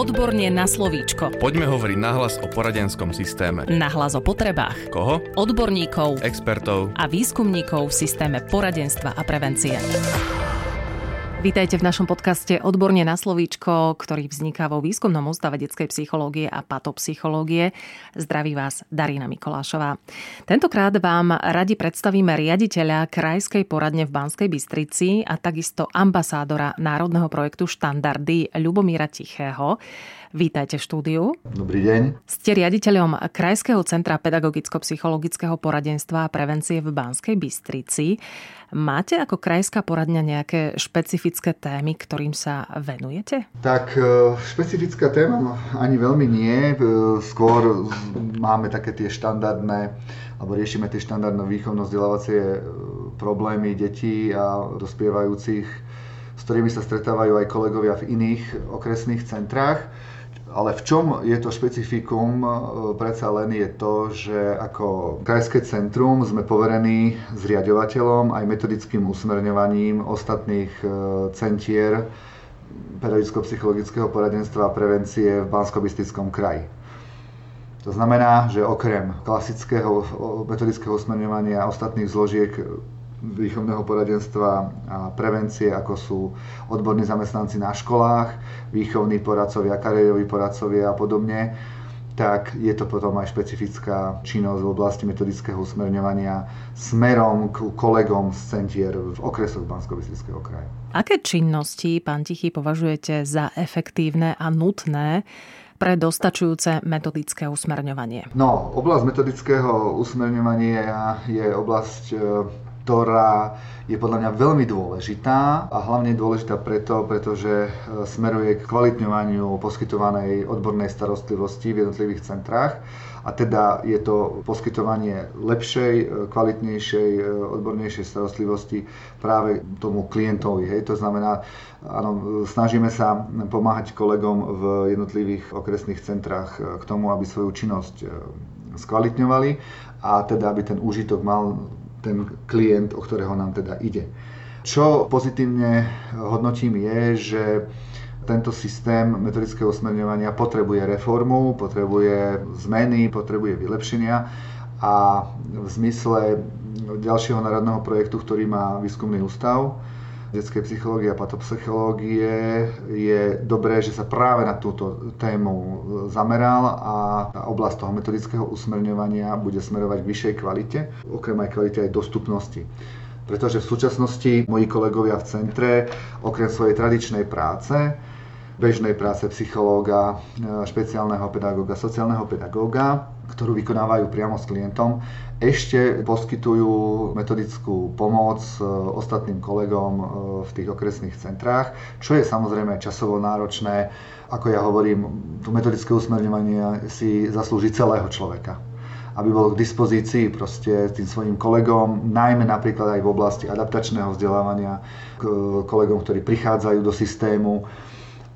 Odborne na slovíčko. Poďme hovoriť nahlas o poradenskom systéme. Nahlas o potrebách. Koho? Odborníkov, expertov a výskumníkov v systéme poradenstva a prevencie. Vítajte v našom podcaste Odborne na slovíčko, ktorý vzniká vo Výskumnom ústave detskej psychológie a patopsychológie. Zdraví vás Darína Mikolášová. Tentokrát vám radi predstavíme riaditeľa Krajskej poradne v Banskej Bystrici a takisto ambasádora Národného projektu Štandardy Ľubomíra Tichého. Vítajte v štúdiu. Dobrý deň. Ste riaditeľom Krajského centra pedagogicko-psychologického poradenstva a prevencie v Banskej Bystrici. Máte ako krajská poradňa nejaké špecifické témy, ktorým sa venujete? Tak špecifická téma ani veľmi nie. Skôr máme také tie štandardné, alebo riešime tie štandardné výchovno-vzdelávacie problémy detí a dospievajúcich, s ktorými sa stretávajú aj kolegovia v iných okresných centrách. Ale v čom je to špecifikum? Predsa len je to, že ako krajské centrum sme poverení zriaďovateľom aj metodickým usmerňovaním ostatných centier pedagogicko-psychologického poradenstva a prevencie v Banskobystrickom kraji. To znamená, že okrem klasického metodického usmerňovania ostatných zložiek výchovného poradenstva a prevencie, ako sú odborní zamestnanci na školách, výchovní poradcovia, kariéroví poradcovia a podobne, tak je to potom aj špecifická činnosť v oblasti metodického usmerňovania smerom k kolegom z centier v okresoch Banskobystrického kraja. Aké činnosti, pán Tichý, považujete za efektívne a nutné pre dostačujúce metodické usmerňovanie? No, oblasť metodického usmerňovania je oblasť, ktorá je podľa mňa veľmi dôležitá a hlavne dôležitá pretože smeruje k kvalitňovaniu poskytovanej odbornej starostlivosti v jednotlivých centrách a teda je to poskytovanie lepšej, kvalitnejšej, odbornejšej starostlivosti práve tomu klientovi. Hej. To znamená, áno, snažíme sa pomáhať kolegom v jednotlivých okresných centrách k tomu, aby svoju činnosť skvalitňovali a teda aby ten úžitok mal ten klient, o ktorého nám teda ide. Čo pozitívne hodnotím je, že tento systém metodického usmerňovania potrebuje reformu, potrebuje zmeny, potrebuje vylepšenia a v zmysle ďalšieho národného projektu, ktorý má Výskumný ústav detskej psychológie a patopsychológie, je dobré, že sa práve na túto tému zameral a tá oblasť toho metodického usmerňovania bude smerovať k vyššej kvalite, okrem aj kvalite aj dostupnosti. Pretože v súčasnosti moji kolegovia v centre, okrem svojej tradičnej práce, bežnej práce psychológa, špeciálneho pedagóga, sociálneho pedagóga, ktorú vykonávajú priamo s klientom, ešte poskytujú metodickú pomoc ostatným kolegom v tých okresných centrách, čo je samozrejme časovo náročné. Ako ja hovorím, to metodické usmerňovanie si zaslúži celého človeka, aby bol k dispozícii proste tým svojim kolegom, najmä napríklad aj v oblasti adaptačného vzdelávania, kolegom, ktorí prichádzajú do systému,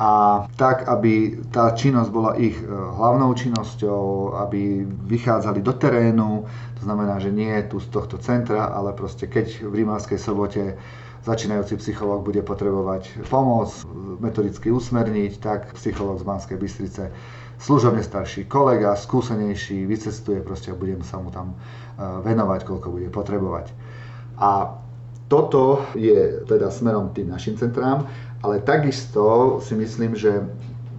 a tak, aby tá činnosť bola ich hlavnou činnosťou, aby vychádzali do terénu, to znamená, že nie je tu z tohto centra, ale proste keď v Rimavskej Sobote začínajúci psychológ bude potrebovať pomoc, metodicky usmerniť, tak psychológ z Banskej Bystrice, služobne starší kolega, skúsenejší, vycestuje proste a budem sa mu tam venovať, koľko bude potrebovať. A toto je teda smerom tým našim centrám. Ale takisto si myslím, že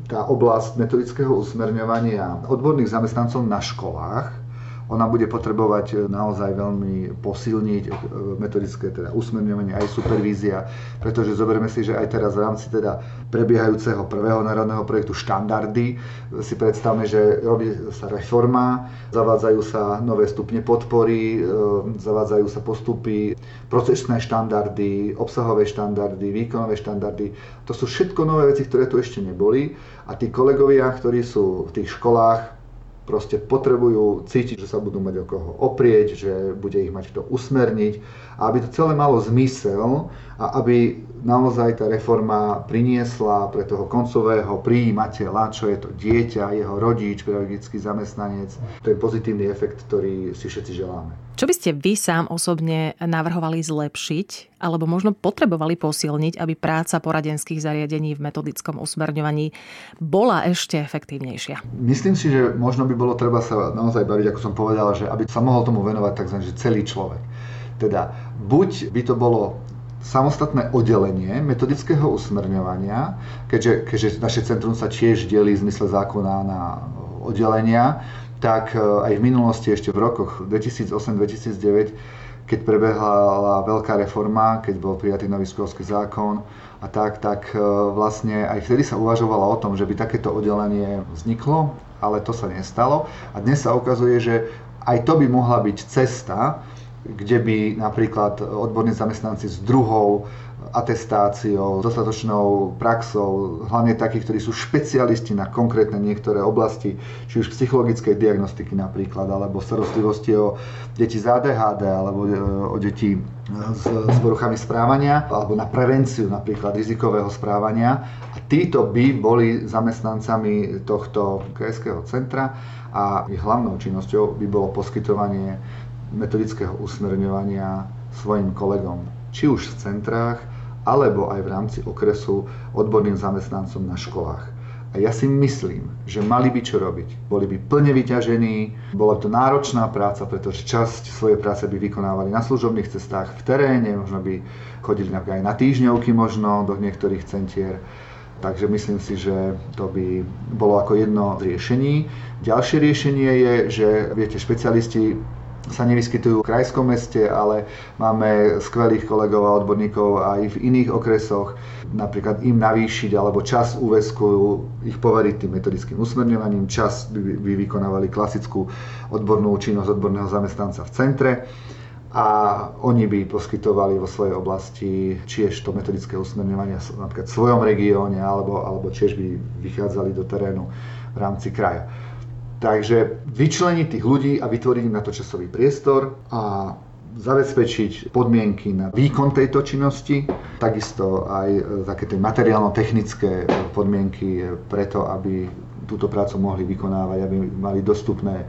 tá oblasť metodického usmerňovania odborných zamestnancov na školách, ona bude potrebovať naozaj veľmi posilniť metodické teda usmerňovanie aj supervízia, pretože zoberme si, že aj teraz v rámci teda prebiehajúceho prvého národného projektu Štandardy si predstavme, že robí sa reforma, zavádzajú sa nové stupne podpory, zavádzajú sa postupy, procesné štandardy, obsahové štandardy, výkonové štandardy. To sú všetko nové veci, ktoré tu ešte neboli a tí kolegovia, ktorí sú v tých školách, proste potrebujú cítiť, že sa budú mať o koho oprieť, že bude ich mať kto usmerniť a aby to celé malo zmysel a aby naozaj tá reforma priniesla pre toho koncového prijímateľa, čo je to dieťa, jeho rodič, pedagogický zamestnanec. To je pozitívny efekt, ktorý si všetci želáme. Čo by ste vy sám osobne navrhovali zlepšiť, alebo možno potrebovali posilniť, aby práca poradenských zariadení v metodickom usmerňovaní bola ešte efektívnejšia? Myslím si, že možno by bolo treba sa naozaj baviť, ako som povedal, že aby sa mohol tomu venovať takzvaný celý človek. Teda buď by to bolo samostatné oddelenie metodického usmerňovania, keďže naše centrum sa tiež delí v zmysle zákona na oddelenia, tak aj v minulosti, ešte v rokoch 2008-2009, keď prebehla veľká reforma, keď bol prijatý nový školský zákon a tak vlastne aj vtedy sa uvažovalo o tom, že by takéto oddelenie vzniklo, ale to sa nestalo. A dnes sa ukazuje, že aj to by mohla byť cesta, kde by napríklad odborní zamestnanci s druhou atestáciou, dostatočnou praxou, hlavne takých, ktorí sú špecialisti na konkrétne niektoré oblasti, či už psychologickej diagnostiky napríklad, alebo starostlivosti o deti z ADHD, alebo o deti s poruchami správania, alebo na prevenciu napríklad rizikového správania. A títo by boli zamestnancami tohto krajského centra a ich hlavnou činnosťou by bolo poskytovanie metodického usmerňovania svojim kolegom, či už v centrách, alebo aj v rámci okresu odborným zamestnancom na školách. A ja si myslím, že mali by čo robiť. Boli by plne vyťažení, bola to náročná práca, pretože časť svojej práce by vykonávali na služobných cestách v teréne, možno by chodili aj na týždňovky možno do niektorých centier. Takže myslím si, že to by bolo ako jedno riešenie. Ďalšie riešenie je, že viete, špecialisti sa nevyskytujú v krajskom meste, ale máme skvelých kolegov a odborníkov aj v iných okresoch. Napríklad im navýšiť alebo čas úväzku ich poveriť tým metodickým usmerňovaním, čas by vykonávali klasickú odbornú činnosť odborného zamestnanca v centre a oni by poskytovali vo svojej oblasti tiež to metodické usmerňovanie napríklad v svojom regióne alebo tiež by vychádzali do terénu v rámci kraja. Takže vyčleniť tých ľudí a vytvoriť im na to časový priestor a zabezpečiť podmienky na výkon tejto činnosti, takisto aj také tie materiálno-technické podmienky preto, aby túto prácu mohli vykonávať, aby mali dostupné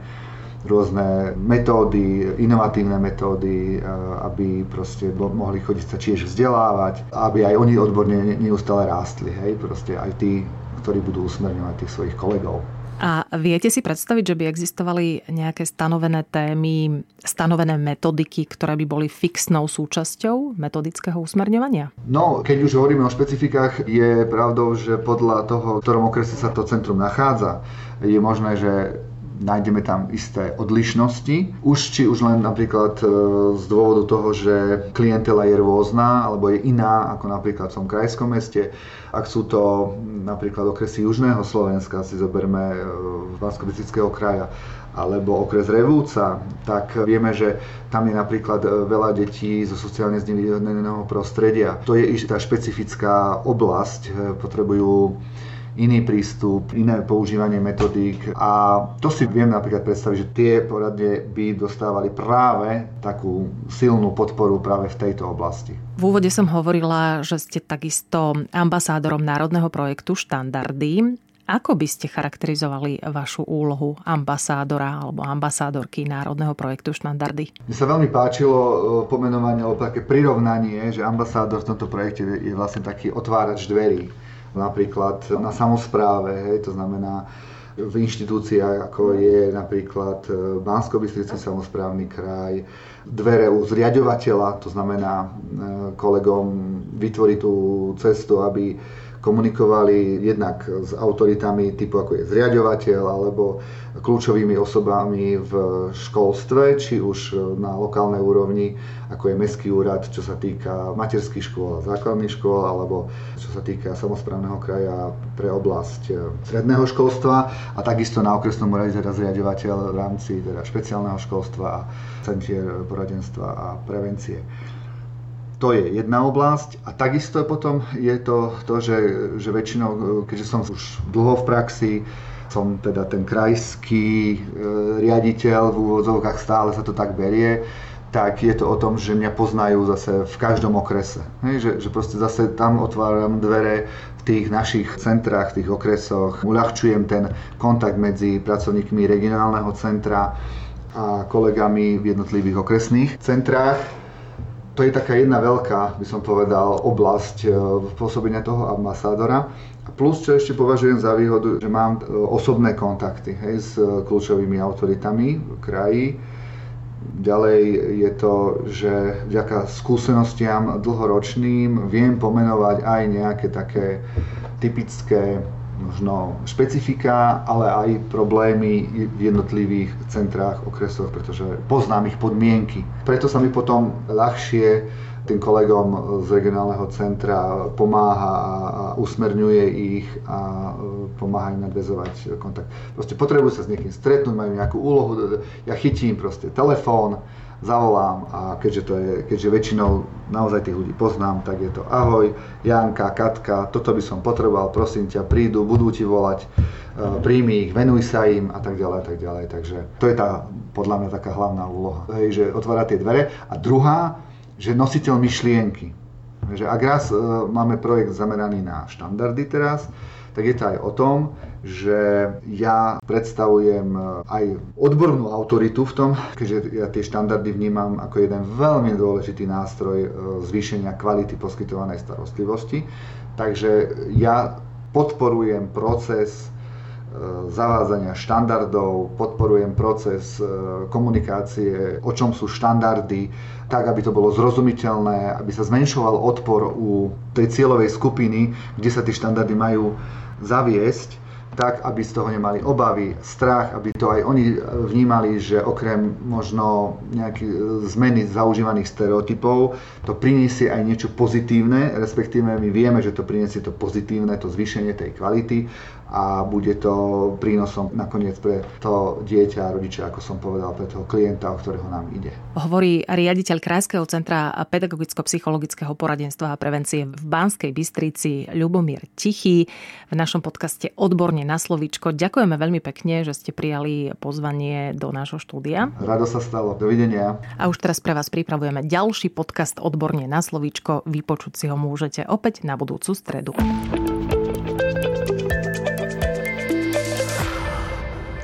rôzne metódy, inovatívne metódy, aby proste mohli chodiť sa tiež vzdelávať, aby aj oni odborne neustále rástli, hej, proste aj tí, ktorí budú usmerňovať tých svojich kolegov. A viete si predstaviť, že by existovali nejaké stanovené témy, stanovené metodiky, ktoré by boli fixnou súčasťou metodického usmerňovania? No, keď už hovoríme o špecifikách, je pravdou, že podľa toho, v ktorom okrese sa to centrum nachádza, je možné, že nájdeme tam isté odlišnosti. Či už len napríklad z dôvodu toho, že klientela je rôzna alebo je iná, ako napríklad v tom krajskom meste. Ak sú to napríklad okresy Južného Slovenska, si zoberme Banskobystrického kraja, alebo okres Revúca, tak vieme, že tam je napríklad veľa detí zo sociálne znevýhodneného prostredia. To je tá špecifická oblasť, potrebujú iný prístup, iné používanie metodík a to si viem napríklad predstaviť, že tie poradne by dostávali práve takú silnú podporu práve v tejto oblasti. V úvode som hovorila, že ste takisto ambasádorom Národného projektu Štandardy. Ako by ste charakterizovali vašu úlohu ambasádora alebo ambasádorky Národného projektu Štandardy? Mne sa veľmi páčilo pomenovanie alebo také prirovnanie, že ambasádor v tomto projekte je vlastne taký otvárač dverí. Napríklad na samospráve, hej, to znamená v inštitúciách, ako je napríklad Banskobystrický samosprávny kraj, dvere u zriaďovateľa, to znamená kolegom vytvoriť tú cestu, aby komunikovali jednak s autoritami typu ako je zriaďovateľ alebo kľúčovými osobami v školstve, či už na lokálnej úrovni, ako je mestský úrad, čo sa týka materských škôl a základných škôl, alebo čo sa týka samosprávneho kraja pre oblasť stredného školstva a takisto na okresnom úrade teda zriaďovateľ v rámci teda špeciálneho školstva a centier poradenstva a prevencie. To je jedna oblasť a takisto potom je to že väčšinou, keďže som už dlho v praxi, som teda ten krajský riaditeľ v úvodzovkách, stále sa to tak berie, tak je to o tom, že mňa poznajú zase v každom okrese. Že proste zase tam otváram dvere v tých našich centrách, v tých okresoch. Uľahčujem ten kontakt medzi pracovníkmi regionálneho centra a kolegami v jednotlivých okresných centrách. To je taká jedna veľká, by som povedal, oblasť pôsobenia toho ambasádora. Plus, čo ešte považujem za výhodu, že mám osobné kontakty s kľúčovými autoritami v kraji. Ďalej je to, že vďaka skúsenostiam dlhoročným viem pomenovať aj nejaké také typické možno špecifika, ale aj problémy v jednotlivých centrách, okresoch, pretože poznám ich podmienky. Preto sa mi potom ľahšie tým kolegom z regionálneho centra pomáha a usmerňuje ich a pomáha im nadväzovať kontakt. Proste potrebujú sa s niekým stretnúť, majú nejakú úlohu, ja chytím proste telefón, zavolám a keďže väčšinou naozaj tých ľudí poznám, tak je to ahoj, Janka, Katka, toto by som potreboval, prosím ťa, prídu, budú ti volať, príjmi ich, venuj sa im a tak ďalej, tak ďalej. Takže to je tá, podľa mňa, taká hlavná úloha, že otvára tie dvere. A druhá, že nositeľ myšlienky. Že ak raz máme projekt zameraný na štandardy teraz, tak je to aj o tom, že ja predstavujem aj odbornú autoritu v tom, keďže ja tie štandardy vnímam ako jeden veľmi dôležitý nástroj zvýšenia kvality poskytovanej starostlivosti. Takže ja podporujem proces zavádzania štandardov, podporujem proces komunikácie, o čom sú štandardy, tak, aby to bolo zrozumiteľné, aby sa zmenšoval odpor u tej cieľovej skupiny, kde sa tie štandardy majú zaviesť, tak, aby z toho nemali obavy, strach, aby to aj oni vnímali, že okrem možno nejakých zmeny zaužívaných stereotypov, to priniesie aj niečo pozitívne, respektíve my vieme, že to priniesie to pozitívne, to zvýšenie tej kvality a bude to prínosom nakoniec pre to dieťa a rodiča, ako som povedal, pre toho klienta, o ktorého nám ide. Hovorí riaditeľ Krajského centra pedagogicko-psychologického poradenstva a prevencie v Banskej Bystrici Ľubomír Tichý v našom podcaste Odborne na slovíčko. Ďakujeme veľmi pekne, že ste prijali pozvanie do nášho štúdia. Rado sa stalo. Dovidenia. A už teraz pre vás pripravujeme ďalší podcast Odborne na slovíčko. Vypočuť si ho môžete opäť na budúcu stredu.